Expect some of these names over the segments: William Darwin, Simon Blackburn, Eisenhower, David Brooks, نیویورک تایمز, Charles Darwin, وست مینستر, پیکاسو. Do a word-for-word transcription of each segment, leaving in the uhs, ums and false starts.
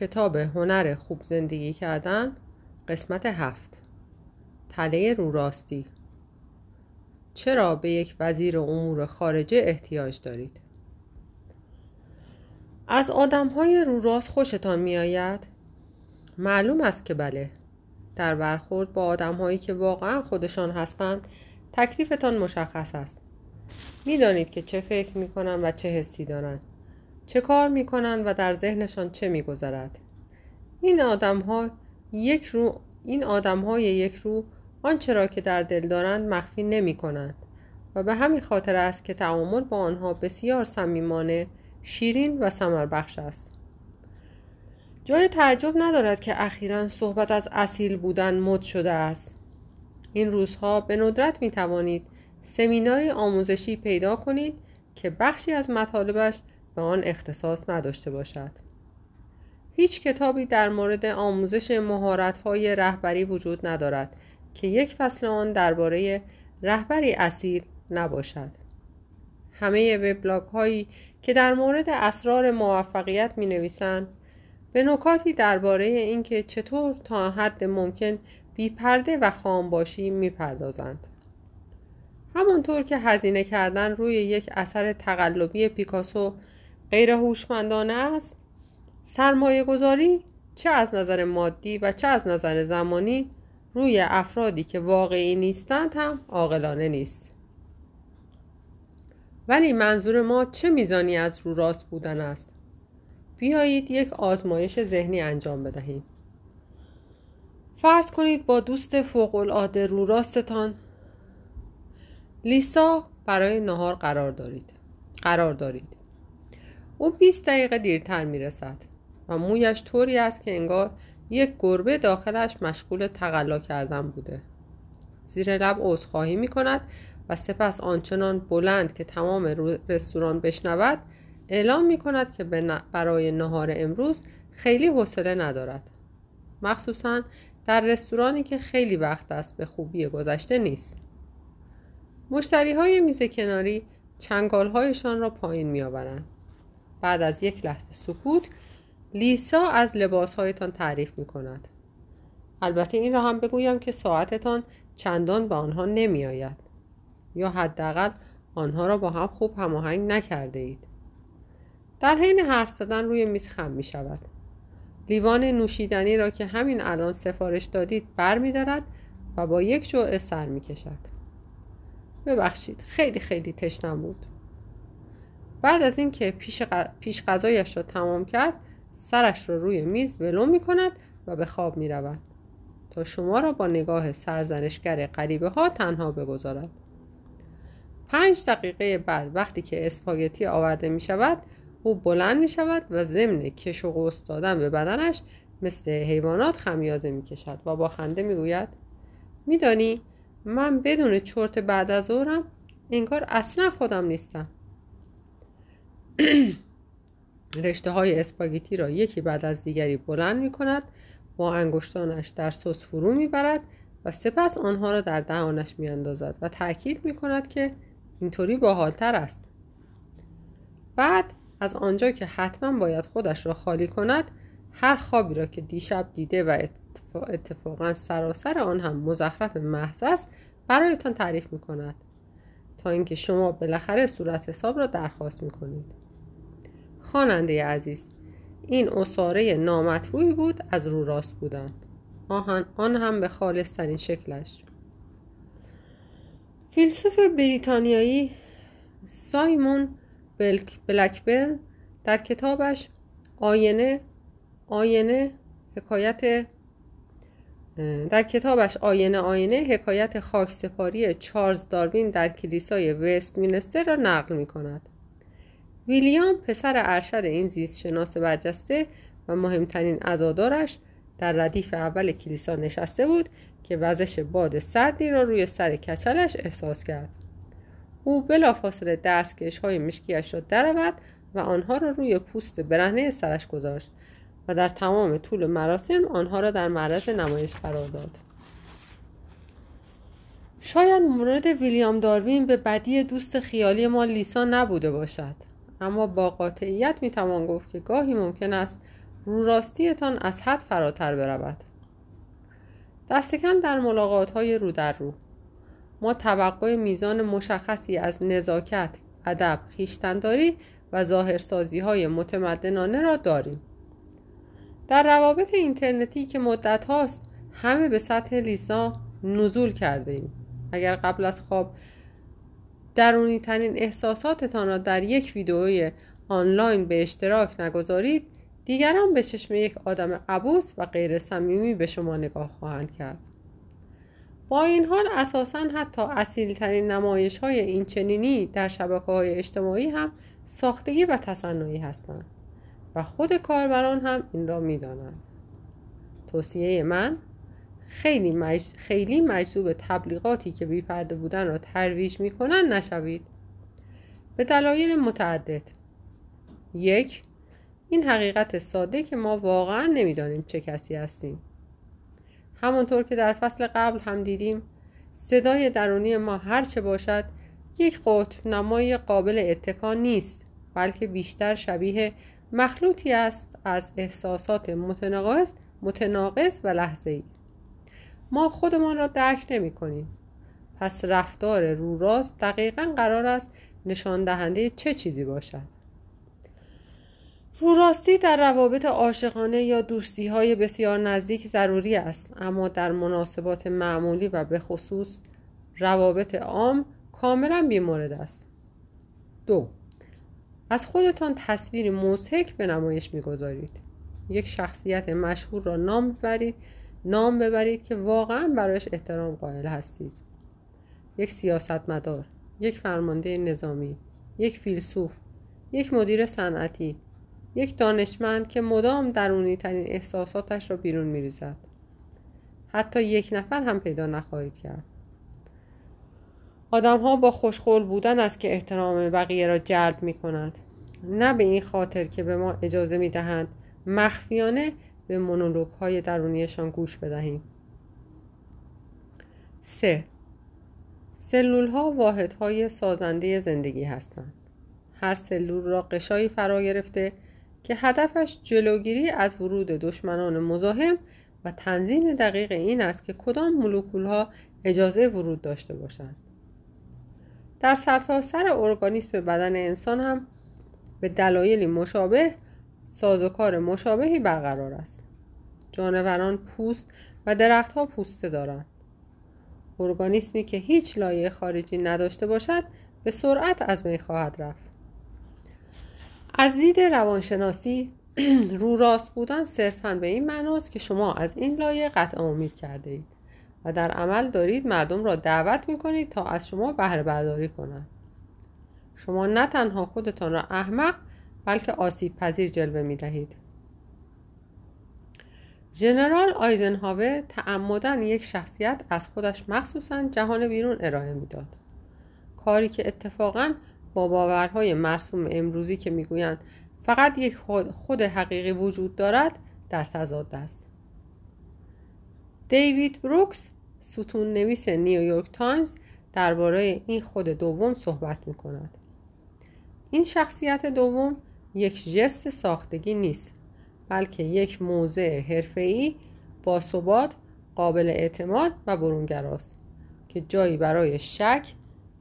کتاب هنر خوب زندگی کردن، قسمت هفت. تله رو راستی. چرا به یک وزیر امور خارجه احتیاج دارید؟ از آدم‌های رو راست خوشتان می‌آید؟ معلوم است که بله. در برخورد با آدم‌هایی که واقعا خودشان هستند، تکلیفتان مشخص است. می‌دانید که چه فکر می‌کنند و چه حسی دارند، چه کار می‌کنند و در ذهنشان چه می‌گذرد. این آدم‌ها یک رو این آدم‌های یک رو آنچه را که در دل دارند مخفی نمی‌کنند و به همین خاطر است که تعامل با آنها بسیار صمیمانه، شیرین و ثمربخش است. جای تعجب ندارد که اخیراً صحبت از اصیل بودن مد شده است. این روزها به ندرت می‌توانید سمیناری آموزشی پیدا کنید که بخشی از مطالبش به آن اختصاص نداشته باشد. هیچ کتابی در مورد آموزش مهارت‌های رهبری وجود ندارد که یک فصل آن درباره رهبری اصیل نباشد. همه وبلاگ‌هایی که در مورد اسرار موفقیت می‌نویسند، به نکاتی درباره اینکه چطور تا حد ممکن بی‌پرده و خام باشی می‌پردازند. همانطور که هزینه کردن روی یک اثر تقلبی پیکاسو غیر هوشمندانه است، سرمایه گذاری چه از نظر مادی و چه از نظر زمانی روی افرادی که واقعی نیستند هم عاقلانه نیست. ولی منظور ما چه میزانی از رو راست بودن است؟ بیایید یک آزمایش ذهنی انجام بدهیم. فرض کنید با دوست فوق‌العاده رو راستتان لیسا برای نهار قرار دارید. قرار دارید. او بیست دقیقه دیرتر میرسد و مویش طوری است که انگار یک گربه داخلش مشغول تقلا کردن بوده. زیر لب عذرخواهی میکند و سپس آنچنان بلند که تمام رستوران بشنود اعلام میکند که برای نهار امروز خیلی حوصله ندارد. مخصوصاً در رستورانی که خیلی وقت است به خوبی گذشته نیست. مشتری‌های میز کناری چنگال‌هایشان را پایین می‌آورند. بعد از یک لحظه سکوت، لیسا از لباس‌هایتان تعریف می‌کند. البته این را هم بگویم که ساعتتان چندان به آنها نمی‌آید یا حداقل آنها را با هم خوب هماهنگ نکرده اید. در حین حرف زدن روی میز خم می‌شود. لیوان نوشیدنی را که همین الان سفارش دادید برمی‌دارد و با یک جرعه سر می‌کشد. ببخشید، خیلی خیلی تشنم بود. بعد از این که پیش, غ... پیش غذایش را تمام کرد، سرش را روی میز ولو می کند و به خواب می رود تا شما را با نگاه سرزنشگر غریبه ها تنها بگذارد. پنج دقیقه بعد وقتی که اسپاگتی آورده می شود، او بلند می شود و ضمن کش و قوس دادن به بدنش مثل حیوانات خمیازه می کشد و با خنده می گوید می دانی؟ من بدون چرت بعد از ظهرم انگار اصلا خودم نیستم. رشته های اسپاگتی را یکی بعد از دیگری بلند می کند، با انگشتانش در سس فرو می برد و سپس آنها را در دهانش می اندازد و تأکید می کند که اینطوری باحال‌تر است. بعد از آنجا که حتما باید خودش را خالی کند، هر خوابی را که دیشب دیده و اتفاقا سراسر آن هم مزخرف محض است برایتان تعریف میکند تا اینکه شما بالاخره صورت حساب را درخواست میکنید. خواننده عزیز، این عصاره نامطبوعی بود از رو راست بودن، آهن آن هم به خالص ترین شکلش. فیلسوف بریتانیایی سایمون بلکبرن در کتابش آینه آینه حکایت در کتابش آینه آینه حکایت خاکسپاری چارلز داروین در کلیسای وست مینستر را نقل می کند. ویلیام، پسر ارشد این زیستشناس برجسته و مهمترین عزادارش، در ردیف اول کلیسا نشسته بود که وزش باد سردی را روی سر کچلش احساس کرد. او بلافاصله دستکش‌های مشکیش را درآورد و آنها را روی پوست برهنه سرش گذاشت و در تمام طول مراسم آنها را در معرض نمایش قرار داد. شاید مورد ویلیام داروین به بدی دوست خیالی ما لیسا نبوده باشد، اما با قاطعیت میتوان گفت که گاهی ممکن است رو راستیتان از حد فراتر برود. دست کم در ملاقات‌های رو در رو ما توقع میزان مشخصی از نزاکت، ادب، خویشتن‌داری و ظاهرسازی‌های متمدنانه را داریم. در روابط اینترنتی که مدت هاست همه به سطح لیسان نزول کرده ایم. اگر قبل از خواب درونی ترین احساساتتان را در یک ویدئوی آنلاین به اشتراک نگذارید، دیگران به چشم یک آدم عبوس و غیر صمیمی به شما نگاه خواهند کرد. با این حال اساساً حتی اصیل‌ترین نمایش‌های اینچنینی در شبکه‌های اجتماعی هم ساختگی و تصنعی هستند و خود کاربران هم این را می‌دانند. توصیه من خیلی مج... خیلی مجذوب تبلیغاتی که بی‌پرده بودن را ترویج می‌کنند نشوید. به دلایل متعدد. یک، این حقیقت ساده که ما واقعاً نمی‌دانیم چه کسی هستیم. همونطور که در فصل قبل هم دیدیم، صدای درونی ما هر چه باشد، یک قطب نمای قابل اتکا نیست، بلکه بیشتر شبیه مخلوطی است از احساسات متناقض، متناقض و لحظه‌ای. ما خودمان را درک نمی‌کنیم. پس رفتار رو راست دقیقاً قرار است نشان دهنده چه چیزی باشد. رو راستی در روابط عاشقانه یا دوستی‌های بسیار نزدیک ضروری است، اما در مناسبات معمولی و به خصوص روابط عام کاملاً بی‌مورد است. دو، از خودتان تصویری مضحک به نمایش می‌گذارید. یک شخصیت مشهور را نام ببرید، نام ببرید که واقعاً برایش احترام قائل هستید. یک سیاستمدار، یک فرمانده نظامی، یک فیلسوف، یک مدیر صنعتی، یک دانشمند که مدام درونی ترین احساساتش را بیرون می‌ریزد. حتی یک نفر هم پیدا نخواهید کرد. آدم‌ها با خوشقول بودن است که احترام بقیه را جلب می‌کنند. نه به این خاطر که به ما اجازه می‌دهند مخفیانه به مونولوگ‌های درونیشان گوش بدهیم. سه، سلول‌ها واحدهای سازنده زندگی هستند. هر سلول را قشایی فرا گرفته که هدفش جلوگیری از ورود دشمنان مزاحم و تنظیم دقیق این است که کدام مولکول‌ها اجازه ورود داشته باشند. در سرتاسر ارگانیسم بدن انسان هم به دلایلی مشابه سازوکار مشابهی برقرار است. جانوران پوست و درخت‌ها پوسته دارند. ارگانیسمی که هیچ لایه خارجی نداشته باشد به سرعت از بین خواهد رفت. از دید روانشناسی رو راست بودن صرفاً به این معناست که شما از این لایه قطع امید کرده اید و در عمل دارید مردم را دعوت می‌کنید تا از شما بهره برداری کنند. شما نه تنها خودتان را احمق بلکه آسیب پذیر جلوه می‌دهید. ژنرال آیزنهاور تعمداً یک شخصیت از خودش مخصوصاً جهان بیرون ارائه می‌داد. کاری که اتفاقاً با باورهای مرسوم امروزی که میگویند فقط یک خود, خود حقیقی وجود دارد در تضاد است. دیوید بروکس، ستون نویس نیویورک تایمز، درباره این خود دوم صحبت میکند. این شخصیت دوم یک جست ساختگی نیست، بلکه یک موضع حرفه‌ای با ثبات، قابل اعتماد و برونگراست که جایی برای شک،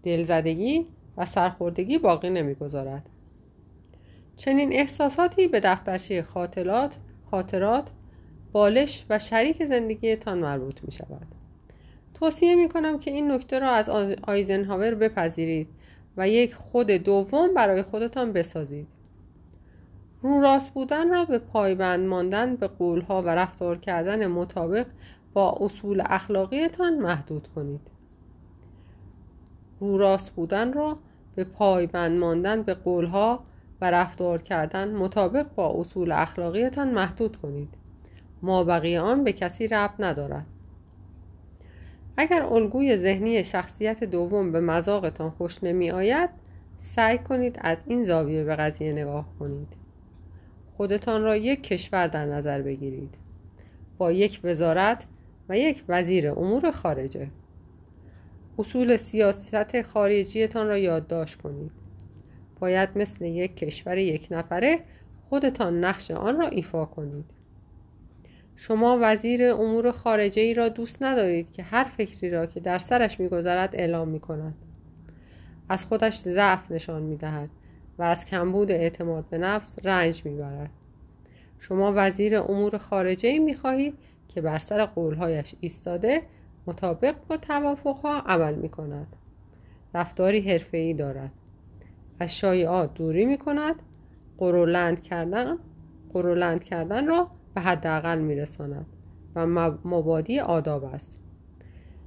دلزدگی و سرخوردگی باقی نمیگذارد. چنین احساساتی به دفترچه خاطرات، خاطرات، بالش و شریک زندگیتان مربوط می شود. توصیه می کنم که این نکته را از آیزنهاور بپذیرید و یک خود دوم برای خودتان بسازید. رو راست بودن را به پایبند ماندن به قولها و رفتار کردن مطابق با اصول اخلاقیتان محدود کنید. رو راست بودن را به پایبند ماندن به قولها و رفتار کردن مطابق با اصول اخلاقیتان محدود کنید. ما بقیه آن به کسی ربط ندارد. اگر الگوی ذهنی شخصیت دوم به مذاقتان خوش نمی آید، سعی کنید از این زاویه به قضیه نگاه کنید. خودتان را یک کشور در نظر بگیرید با یک وزارت و یک وزیر امور خارجه. اصول سیاست خارجیتان را یادداشت کنید. باید مثل یک کشور یک نفره خودتان نقش آن را ایفا کنید. شما وزیر امور خارجه ای را دوست ندارید که هر فکری را که در سرش می‌گذرد اعلام می‌کند. از خودش ضعف نشان می‌دهد و از کمبود اعتماد به نفس رنج می‌برد. شما وزیر امور خارجه ای می‌خواهید که بر سر قول‌هایش ایستاده مطابق با توافق‌ها عمل می‌کند. رفتاری حرفه‌ای دارد. از شایعات دوری می‌کند. قرولند کردن قرولند کردن را به حداقل می‌رساند و مبادی آداب است.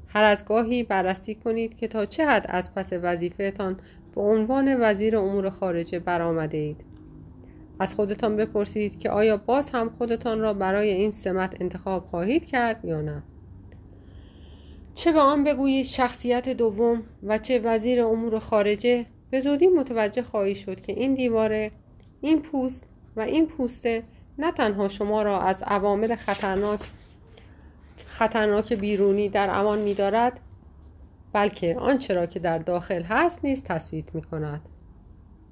هر از گاهی بررسی کنید که تا چه حد از پس وظیفه‌تان به عنوان وزیر امور خارجه برآمده اید. از خودتان بپرسید که آیا باز هم خودتان را برای این سمت انتخاب خواهید کرد یا نه. چه به آن بگویید شخصیت دوم و چه وزیر امور خارجه، به زودی متوجه خواهید شد که این دیواره، این پوست و این پوسته نه تنها شما را از عوامل خطرناک خطرناک بیرونی در امان می‌دارد، بلکه آنچه را که در داخل هست نیز تثبیت می‌کند.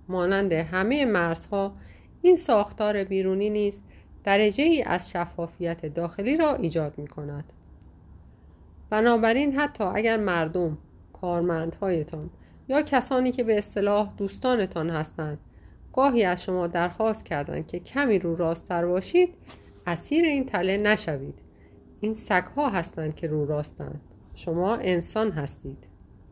مانند همه مرزها، این ساختار بیرونی نیز درجه‌ای از شفافیت داخلی را ایجاد می‌کند. بنابراین حتی اگر مردم، کارمندهایتان یا کسانی که به اصطلاح دوستانتان هستند گاهی از شما درخواست کردند که کمی رو راست‌تر باشید، اسیر این تله نشوید. این سگ‌ها هستند که رو راستند. شما انسان هستید.